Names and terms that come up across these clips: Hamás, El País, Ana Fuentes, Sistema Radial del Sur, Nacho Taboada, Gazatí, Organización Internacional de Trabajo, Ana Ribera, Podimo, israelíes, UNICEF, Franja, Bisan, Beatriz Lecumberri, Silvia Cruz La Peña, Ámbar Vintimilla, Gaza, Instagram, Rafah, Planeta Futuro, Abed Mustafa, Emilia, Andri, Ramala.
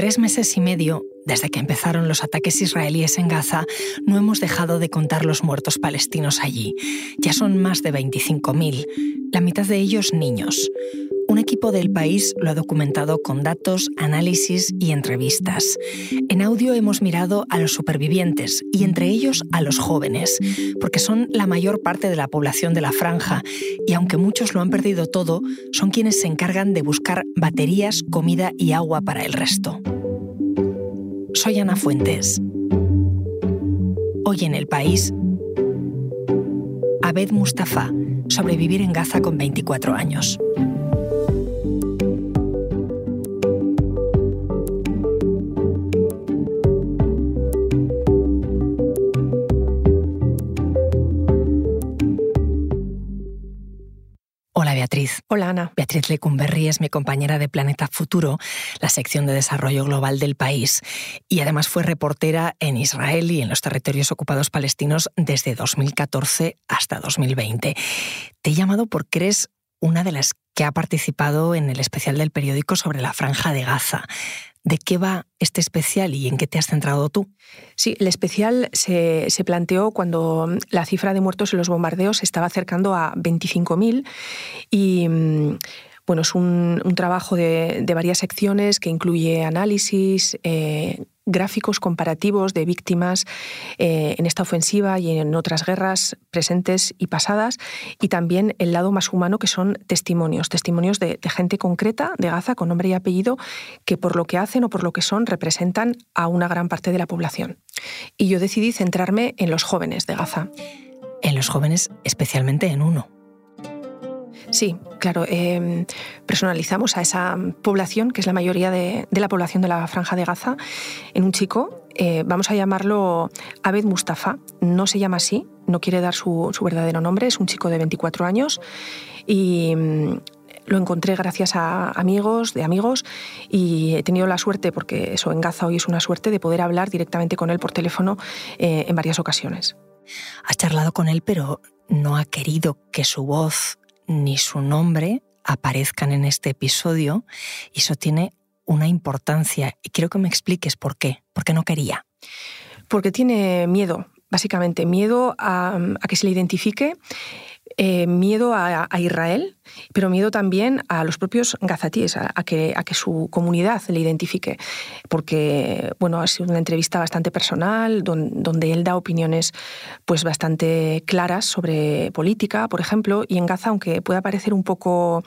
3 meses y medio, desde que empezaron los ataques israelíes en Gaza, no hemos dejado de contar los muertos palestinos allí. Ya son más de 25.000, la mitad de ellos niños. Un equipo del País lo ha documentado con datos, análisis y entrevistas. En audio hemos mirado a los supervivientes y entre ellos a los jóvenes, porque son la mayor parte de la población de la Franja y aunque muchos lo han perdido todo, son quienes se encargan de buscar baterías, comida y agua para el resto. Soy Ana Fuentes. Hoy en El País, Abed Mustafa, sobrevivir en Gaza con 24 años. Hola Beatriz. Hola Ana. Beatriz Lecumberri es mi compañera de Planeta Futuro, la sección de desarrollo global del País, y además fue reportera en Israel y en los territorios ocupados palestinos desde 2014 hasta 2020. Te he llamado porque eres una de las que ha participado en el especial del periódico sobre la Franja de Gaza. ¿De qué va este especial y en qué te has centrado tú? Sí, el especial se planteó cuando la cifra de muertos en los bombardeos se estaba acercando a 25.000 y bueno, es un trabajo de varias secciones que incluye análisis, gráficos comparativos de víctimas en esta ofensiva y en otras guerras presentes y pasadas, y también el lado más humano, que son testimonios de gente concreta de Gaza con nombre y apellido, que por lo que hacen o por lo que son representan a una gran parte de la población. Y yo decidí centrarme en los jóvenes de Gaza. En los jóvenes, especialmente en uno. Sí, claro, personalizamos a esa población, que es la mayoría de la población de la Franja de Gaza, en un chico. Vamos a llamarlo Abed Mustafa, no se llama así, no quiere dar su verdadero nombre, es un chico de 24 años y lo encontré gracias a amigos, y he tenido la suerte, porque eso en Gaza hoy es una suerte, de poder hablar directamente con él por teléfono en varias ocasiones. Has charlado con él, pero no ha querido que su voz ni su nombre aparezcan en este episodio, y eso tiene una importancia. Y quiero que me expliques por qué. ¿Por qué no quería? Porque tiene miedo, básicamente. Miedo a que se le identifique, miedo a Israel, pero miedo también a los propios gazatíes, a que su comunidad le identifique. Porque bueno, ha sido una entrevista bastante personal, donde él da opiniones pues bastante claras sobre política, por ejemplo, y en Gaza, aunque pueda parecer un poco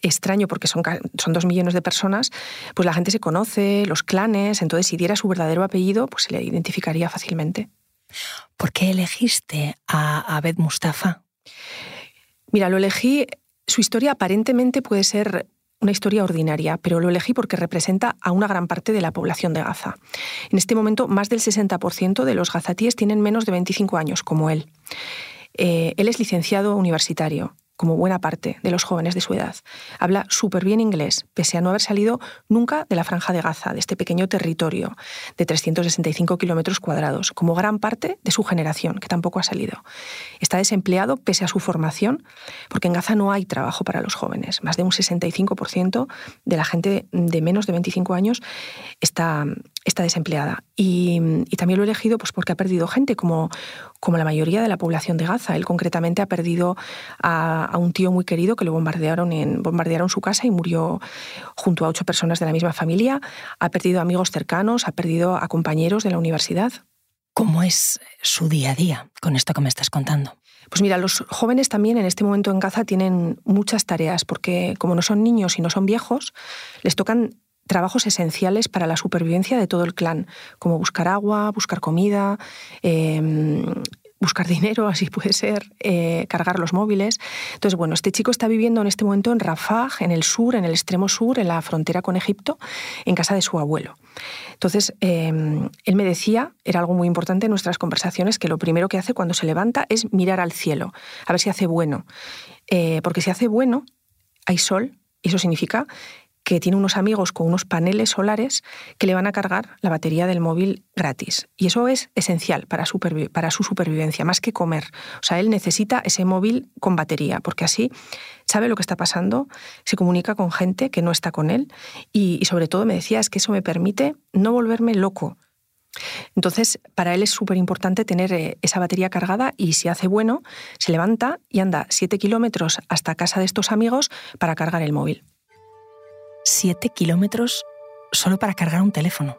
extraño porque son 2 millones de personas, pues la gente se conoce, los clanes, entonces si diera su verdadero apellido, pues se le identificaría fácilmente. ¿Por qué elegiste a Abed Mustafa? Mira, lo elegí. Su historia aparentemente puede ser una historia ordinaria, pero lo elegí porque representa a una gran parte de la población de Gaza. En este momento, más del 60% de los gazatíes tienen menos de 25 años, como él. Él es licenciado universitario, como buena parte de los jóvenes de su edad. Habla súper bien inglés, pese a no haber salido nunca de la Franja de Gaza, de este pequeño territorio de 365 kilómetros cuadrados, como gran parte de su generación, que tampoco ha salido. Está desempleado pese a su formación, porque en Gaza no hay trabajo para los jóvenes. Más de un 65% de la gente de menos de 25 años está desempleada. Y también lo he elegido pues porque ha perdido gente, como la mayoría de la población de Gaza. Él concretamente ha perdido a un tío muy querido que lo bombardearon su casa y murió junto a 8 personas de la misma familia. Ha perdido amigos cercanos, ha perdido a compañeros de la universidad. ¿Cómo es su día a día con esto que me estás contando? Pues mira, los jóvenes también en este momento en Gaza tienen muchas tareas, porque como no son niños y no son viejos, les tocan trabajos esenciales para la supervivencia de todo el clan, como buscar agua, buscar comida, buscar dinero, así puede ser, cargar los móviles. Entonces, bueno, este chico está viviendo en este momento en Rafah, en el sur, en el extremo sur, en la frontera con Egipto, en casa de su abuelo. Entonces, él me decía, era algo muy importante en nuestras conversaciones, que lo primero que hace cuando se levanta es mirar al cielo, a ver si hace bueno. Porque si hace bueno, hay sol, y eso significa que tiene unos amigos con unos paneles solares que le van a cargar la batería del móvil gratis. Y eso es esencial para su supervivencia, más que comer. O sea, él necesita ese móvil con batería, porque así sabe lo que está pasando, se comunica con gente que no está con él y sobre todo me decía, es que eso me permite no volverme loco. Entonces, para él es súper importante tener esa batería cargada y si hace bueno, se levanta y anda 7 kilómetros hasta casa de estos amigos para cargar el móvil. 7 kilómetros solo para cargar un teléfono.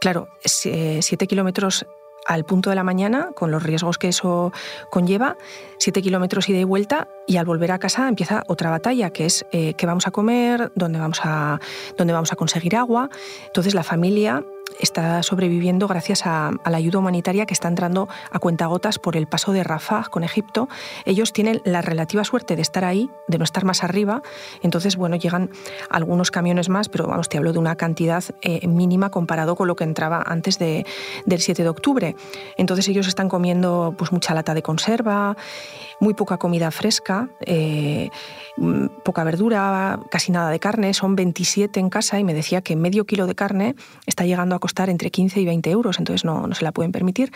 Claro, 7 kilómetros al punto de la mañana, con los riesgos que eso conlleva, 7 kilómetros ida y vuelta, y al volver a casa empieza otra batalla, que es qué vamos a comer, dónde vamos a conseguir agua. Entonces la familia está sobreviviendo gracias a la ayuda humanitaria que está entrando a cuentagotas por el paso de Rafah con Egipto. Ellos tienen la relativa suerte de estar ahí, de no estar más arriba. Entonces, bueno, llegan algunos camiones más, pero vamos, te hablo de una cantidad mínima comparado con lo que entraba antes del 7 de octubre. Entonces ellos están comiendo pues, mucha lata de conserva, muy poca comida fresca, poca verdura, casi nada de carne. Son 27 en casa y me decía que medio kilo de carne está llegando a costar entre 15 y 20 euros, entonces no se la pueden permitir.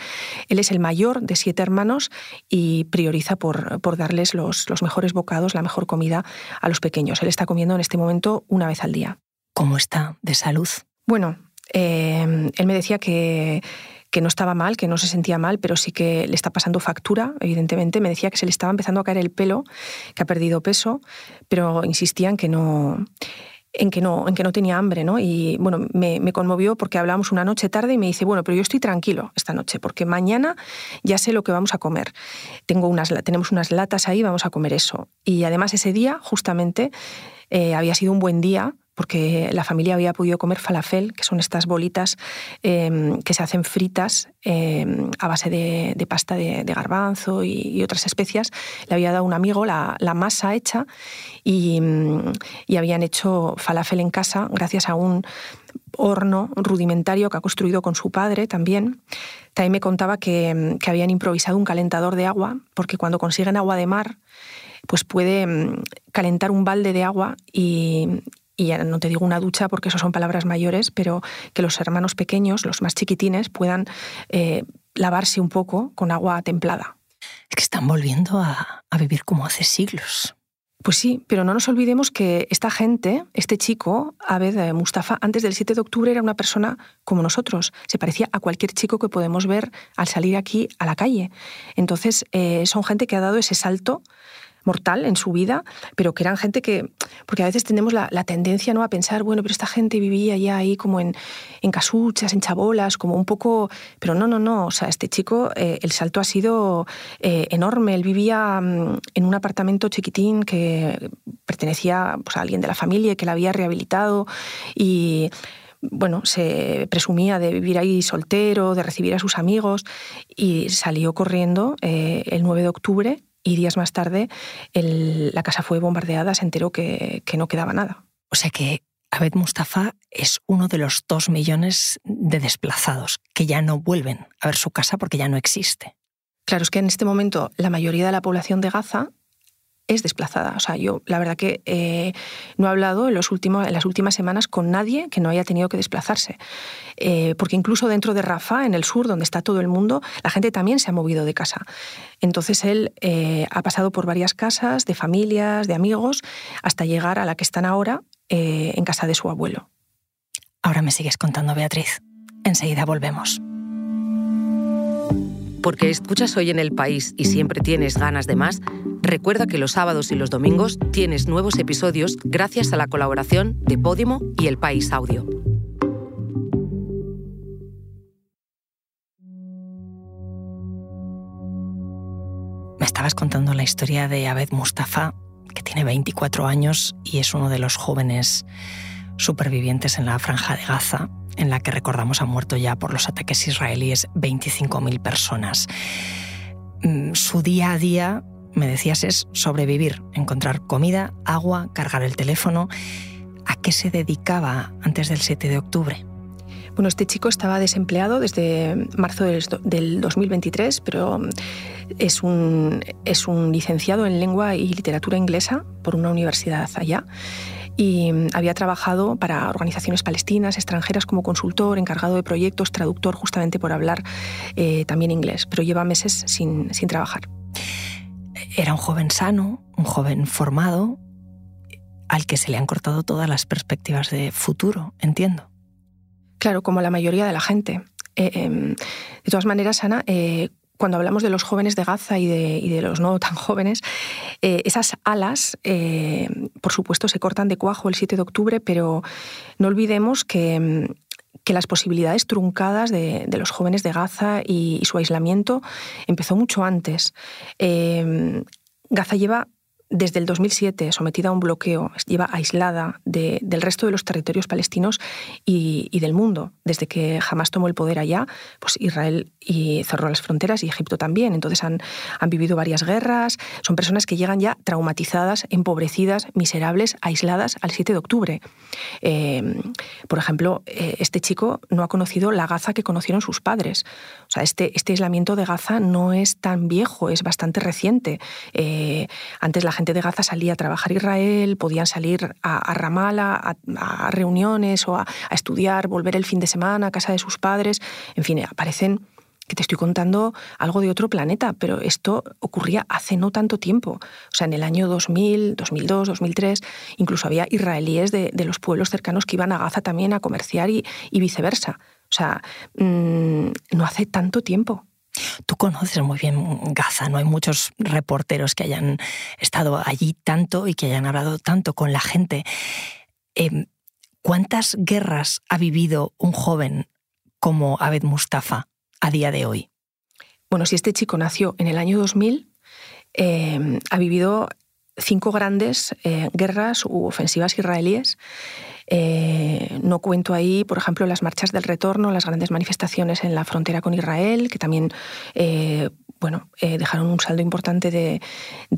Él es el mayor de 7 hermanos y prioriza por darles los mejores bocados, la mejor comida a los pequeños. Él está comiendo en este momento una vez al día. ¿Cómo está de salud? Bueno, él me decía que no estaba mal, que no se sentía mal, pero sí que le está pasando factura, evidentemente. Me decía que se le estaba empezando a caer el pelo, que ha perdido peso, pero insistía en que no tenía hambre, ¿no? Y bueno, me conmovió porque hablábamos una noche tarde y me dice, bueno, pero yo estoy tranquilo esta noche porque mañana ya sé lo que vamos a comer. Tenemos unas latas ahí, vamos a comer eso. Y además ese día, justamente, había sido un buen día porque la familia había podido comer falafel, que son estas bolitas que se hacen fritas a base de pasta de garbanzo y otras especias. Le había dado un amigo la masa hecha y habían hecho falafel en casa gracias a un horno rudimentario que ha construido con su padre también. También me contaba que habían improvisado un calentador de agua, porque cuando consiguen agua de mar, pues puede calentar un balde de agua y ya no te digo una ducha porque eso son palabras mayores, pero que los hermanos pequeños, los más chiquitines, puedan lavarse un poco con agua templada. Es que están volviendo a vivir como hace siglos. Pues sí, pero no nos olvidemos que esta gente, este chico, Abed Mustafa, antes del 7 de octubre era una persona como nosotros. Se parecía a cualquier chico que podemos ver al salir aquí a la calle. Entonces, son gente que ha dado ese salto mortal en su vida, pero que eran gente que... Porque a veces tenemos la tendencia, ¿no?, a pensar, bueno, pero esta gente vivía ya ahí como en casuchas, en chabolas, como un poco... Pero no. O sea, este chico, el salto ha sido enorme. Él vivía en un apartamento chiquitín que pertenecía pues, a alguien de la familia que la había rehabilitado y... Bueno, se presumía de vivir ahí soltero, de recibir a sus amigos y salió corriendo el 9 de octubre y días más tarde la casa fue bombardeada, se enteró que no quedaba nada. O sea que Abed Mustafa es uno de los 2 millones de desplazados que ya no vuelven a ver su casa porque ya no existe. Claro, es que en este momento la mayoría de la población de Gaza es desplazada. O sea, yo la verdad que no he hablado en las últimas semanas con nadie que no haya tenido que desplazarse. Porque incluso dentro de Rafah, en el sur, donde está todo el mundo, la gente también se ha movido de casa. Entonces él ha pasado por varias casas, de familias, de amigos, hasta llegar a la que están ahora en casa de su abuelo. Ahora me sigues contando, Beatriz. Enseguida volvemos. Porque escuchas Hoy en El País y siempre tienes ganas de más, recuerda que los sábados y los domingos tienes nuevos episodios gracias a la colaboración de Podimo y El País Audio. Me estabas contando la historia de Abed Mustafa, que tiene 24 años y es uno de los jóvenes supervivientes en la Franja de Gaza, en la que recordamos han muerto ya por los ataques israelíes 25.000 personas. Su día a día, me decías, es sobrevivir, encontrar comida, agua, cargar el teléfono. ¿A qué se dedicaba antes del 7 de octubre? Bueno, este chico estaba desempleado desde marzo del 2023, pero es un licenciado en lengua y literatura inglesa por una universidad allá. y había trabajado para organizaciones palestinas, extranjeras, como consultor, encargado de proyectos, traductor, justamente por hablar también inglés, pero lleva meses sin trabajar. Era un joven sano, un joven formado, al que se le han cortado todas las perspectivas de futuro, entiendo. Claro, como la mayoría de la gente. De todas maneras, Ana, cuando hablamos de los jóvenes de Gaza y de los no tan jóvenes, esas alas, por supuesto, se cortan de cuajo el 7 de octubre, pero no olvidemos que las posibilidades truncadas de los jóvenes de Gaza y su aislamiento empezó mucho antes. Gaza lleva desde el 2007 sometida a un bloqueo, lleva aislada del resto de los territorios palestinos y del mundo. Desde que Hamás tomó el poder allá, pues Israel cerró las fronteras y Egipto también. Entonces han vivido varias guerras, son personas que llegan ya traumatizadas, empobrecidas, miserables, aisladas al 7 de octubre. Por ejemplo, este chico no ha conocido la Gaza que conocieron sus padres. O sea, este aislamiento de Gaza no es tan viejo, es bastante reciente. Antes la gente de Gaza salía a trabajar a Israel, podían salir a Ramala, a reuniones o a estudiar, volver el fin de semana a casa de sus padres. En fin, aparecen, que te estoy contando algo de otro planeta, pero esto ocurría hace no tanto tiempo. O sea, en el año 2000, 2002, 2003, incluso había israelíes de los pueblos cercanos que iban a Gaza también a comerciar y viceversa. O sea, no hace tanto tiempo. Tú conoces muy bien Gaza, no hay muchos reporteros que hayan estado allí tanto y que hayan hablado tanto con la gente. ¿Cuántas guerras ha vivido un joven como Abed Mustafa a día de hoy? Bueno, si este chico nació en el año 2000, ha vivido 5 grandes guerras u ofensivas israelíes. No cuento ahí, por ejemplo, las marchas del retorno, las grandes manifestaciones en la frontera con Israel, que también dejaron un saldo importante de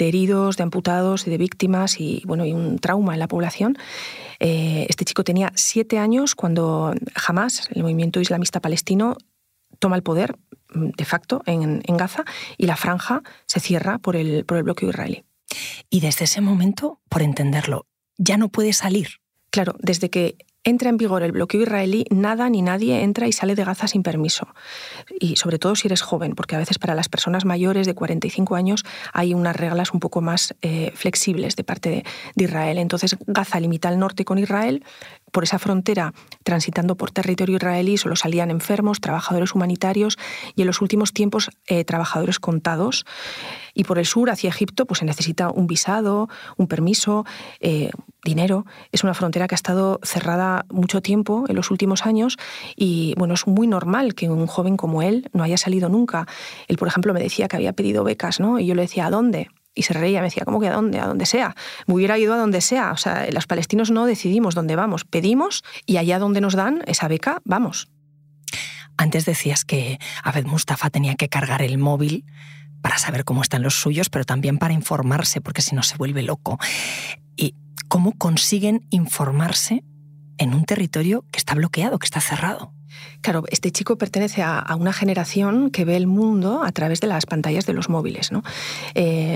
heridos, de amputados y de víctimas y un trauma en la población. Este chico tenía 7 años cuando Hamás, el movimiento islamista palestino, toma el poder de facto en Gaza y la franja se cierra por el bloqueo israelí. Y desde ese momento, por entenderlo, ya no puede salir. Claro, desde que entra en vigor el bloqueo israelí, nada ni nadie entra y sale de Gaza sin permiso. Y sobre todo si eres joven, porque a veces para las personas mayores de 45 años hay unas reglas un poco más flexibles de parte de Israel. Entonces Gaza limita al norte con Israel. Por esa frontera, transitando por territorio israelí, solo salían enfermos, trabajadores humanitarios y en los últimos tiempos trabajadores contados. Y por el sur, hacia Egipto, pues se necesita un visado, un permiso, dinero. Es una frontera que ha estado cerrada mucho tiempo en los últimos años y es muy normal que un joven como él no haya salido nunca. Él, por ejemplo, me decía que había pedido becas, ¿no? Y yo le decía, ¿a dónde? Y se reía, me decía, ¿cómo que a dónde? A donde sea. Me hubiera ido a donde sea. O sea, los palestinos no decidimos dónde vamos. Pedimos y allá donde nos dan esa beca, vamos. Antes decías que Abed Mustafa tenía que cargar el móvil para saber cómo están los suyos, pero también para informarse, porque si no se vuelve loco. ¿Y cómo consiguen informarse en un territorio que está bloqueado, que está cerrado? Claro, este chico pertenece a una generación que ve el mundo a través de las pantallas de los móviles, ¿no?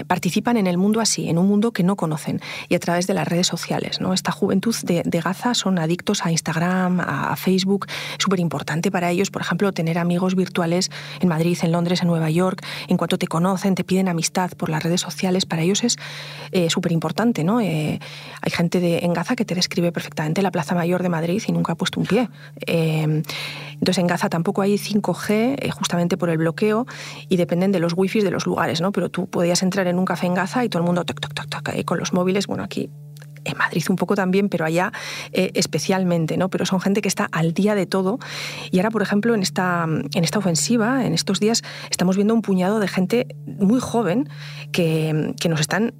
Participan en el mundo así, en un mundo que no conocen y a través de las redes sociales, ¿no? Esta juventud de Gaza son adictos a Instagram, a Facebook. Es súper importante para ellos, por ejemplo, tener amigos virtuales en Madrid, en Londres, en Nueva York. En cuanto te conocen, te piden amistad por las redes sociales. Para ellos es súper importante, ¿no? Hay gente en Gaza que te describe perfectamente la Plaza Mayor de Madrid y nunca ha puesto un pie. Entonces, en Gaza tampoco hay 5G, justamente por el bloqueo, y dependen de los wifis de los lugares, ¿no? Pero tú podías entrar en un café en Gaza y todo el mundo toc, toc, toc, toc, con los móviles, aquí en Madrid un poco también, pero allá especialmente, ¿no? Pero son gente que está al día de todo. Y ahora, por ejemplo, en esta ofensiva, en estos días, estamos viendo un puñado de gente muy joven que nos están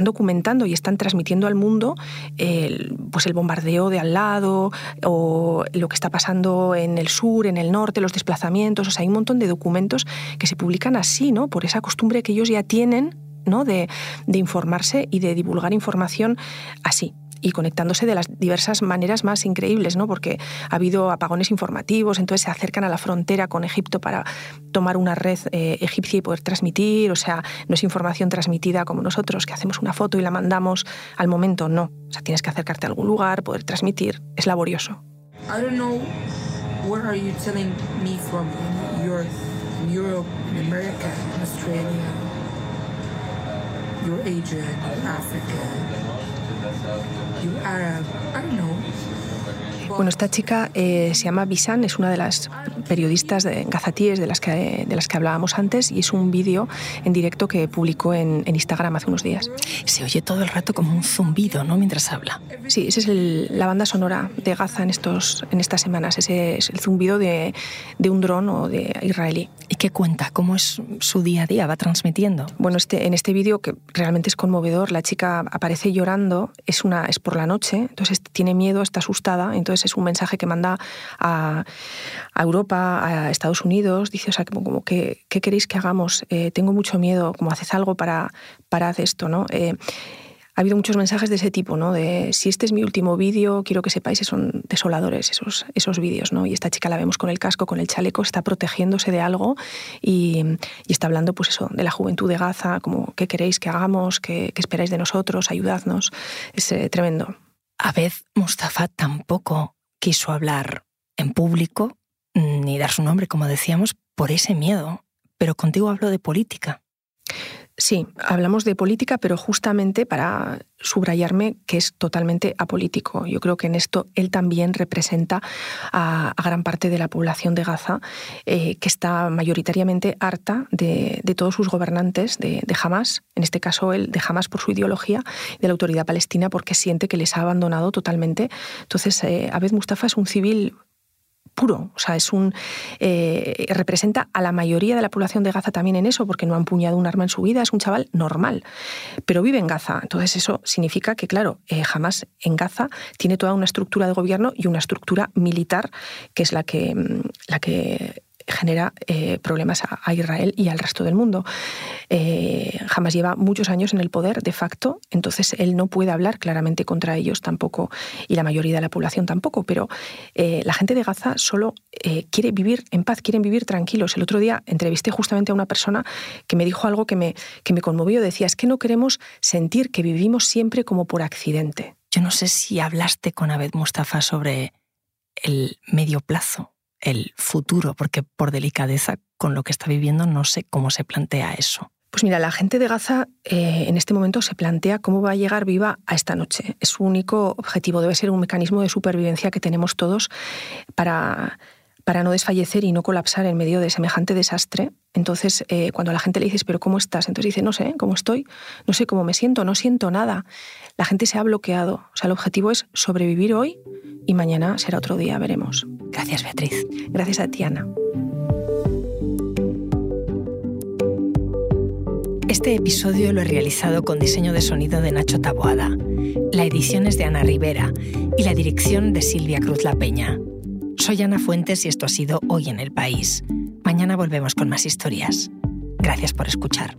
documentando y están transmitiendo al mundo el bombardeo de al lado o lo que está pasando en el sur, en el norte, los desplazamientos. O sea, hay un montón de documentos que se publican así, ¿no? Por esa costumbre que ellos ya tienen, ¿no? De informarse y de divulgar información así. y conectándose de las diversas maneras más increíbles, ¿no? Porque ha habido apagones informativos, entonces se acercan a la frontera con Egipto para tomar una red egipcia y poder transmitir. O sea, no es información transmitida como nosotros, que hacemos una foto y la mandamos al momento, no. O sea, tienes que acercarte a algún lugar, poder transmitir. Es laborioso. I don't know where are you telling me from Europe, America, Australia, you're Asian, Africa, you're Arab, I don't know. Bueno, esta chica se llama Bisan, es una de las periodistas gazatíes de las que hablábamos antes, y es un vídeo en directo que publicó en Instagram hace unos días. Se oye todo el rato como un zumbido, ¿no?, mientras habla. Sí, esa es la banda sonora de Gaza en estas semanas. Ese es el zumbido de un dron o de israelí. ¿Y qué cuenta? ¿Cómo es su día a día? ¿Va transmitiendo? Bueno, en este vídeo, que realmente es conmovedor, la chica aparece llorando, es por la noche, entonces tiene miedo, está asustada, entonces es un mensaje que manda a Europa, a Estados Unidos. Dice, o sea, como que, ¿qué queréis que hagamos? Tengo mucho miedo, como haced algo para esto, ¿no? Ha habido muchos mensajes de ese tipo, ¿no? De, si este es mi último vídeo, quiero que sepáis que son desoladores esos vídeos, ¿no? Y esta chica la vemos con el casco, con el chaleco, está protegiéndose de algo y está hablando, pues eso, de la juventud de Gaza, como, ¿qué queréis que hagamos? ¿Qué esperáis de nosotros? Ayudadnos. Es tremendo. Abed Mustafa tampoco quiso hablar en público ni dar su nombre, como decíamos, por ese miedo. Pero contigo hablo de política. Sí, hablamos de política, pero justamente para subrayarme que es totalmente apolítico. Yo creo que en esto él también representa a gran parte de la población de Gaza, que está mayoritariamente harta de todos sus gobernantes, de Hamas, en este caso él, de Hamas por su ideología, de la autoridad palestina porque siente que les ha abandonado totalmente. Entonces, Abed Mustafa es un civil puro, o sea, representa a la mayoría de la población de Gaza también en eso, porque no ha empuñado un arma en su vida, es un chaval normal, pero vive en Gaza. Entonces eso significa que, claro, Hamas en Gaza tiene toda una estructura de gobierno y una estructura militar que es la que genera problemas a Israel y al resto del mundo. Hamas lleva muchos años en el poder, de facto, entonces él no puede hablar claramente contra ellos tampoco, y la mayoría de la población tampoco, pero la gente de Gaza solo quiere vivir en paz, quieren vivir tranquilos. El otro día entrevisté justamente a una persona que me dijo algo que me conmovió. Decía, es que no queremos sentir que vivimos siempre como por accidente. Yo no sé si hablaste con Abed Mustafa sobre el medio plazo, el futuro, porque por delicadeza con lo que está viviendo no sé cómo se plantea eso. Pues mira, la gente de Gaza en este momento se plantea cómo va a llegar viva a esta noche. Es su único objetivo, debe ser un mecanismo de supervivencia que tenemos todos para no desfallecer y no colapsar en medio de semejante desastre. Entonces, cuando a la gente le dices, ¿pero cómo estás? Entonces dice, no sé cómo estoy, no sé cómo me siento, no siento nada. La gente se ha bloqueado. O sea, el objetivo es sobrevivir hoy y mañana será otro día, veremos. Gracias, Beatriz. Gracias a ti, Ana. Este episodio lo he realizado con diseño de sonido de Nacho Taboada. La edición es de Ana Ribera y la dirección de Silvia Cruz La Peña. Soy Ana Fuentes y esto ha sido Hoy en El País. Mañana volvemos con más historias. Gracias por escuchar.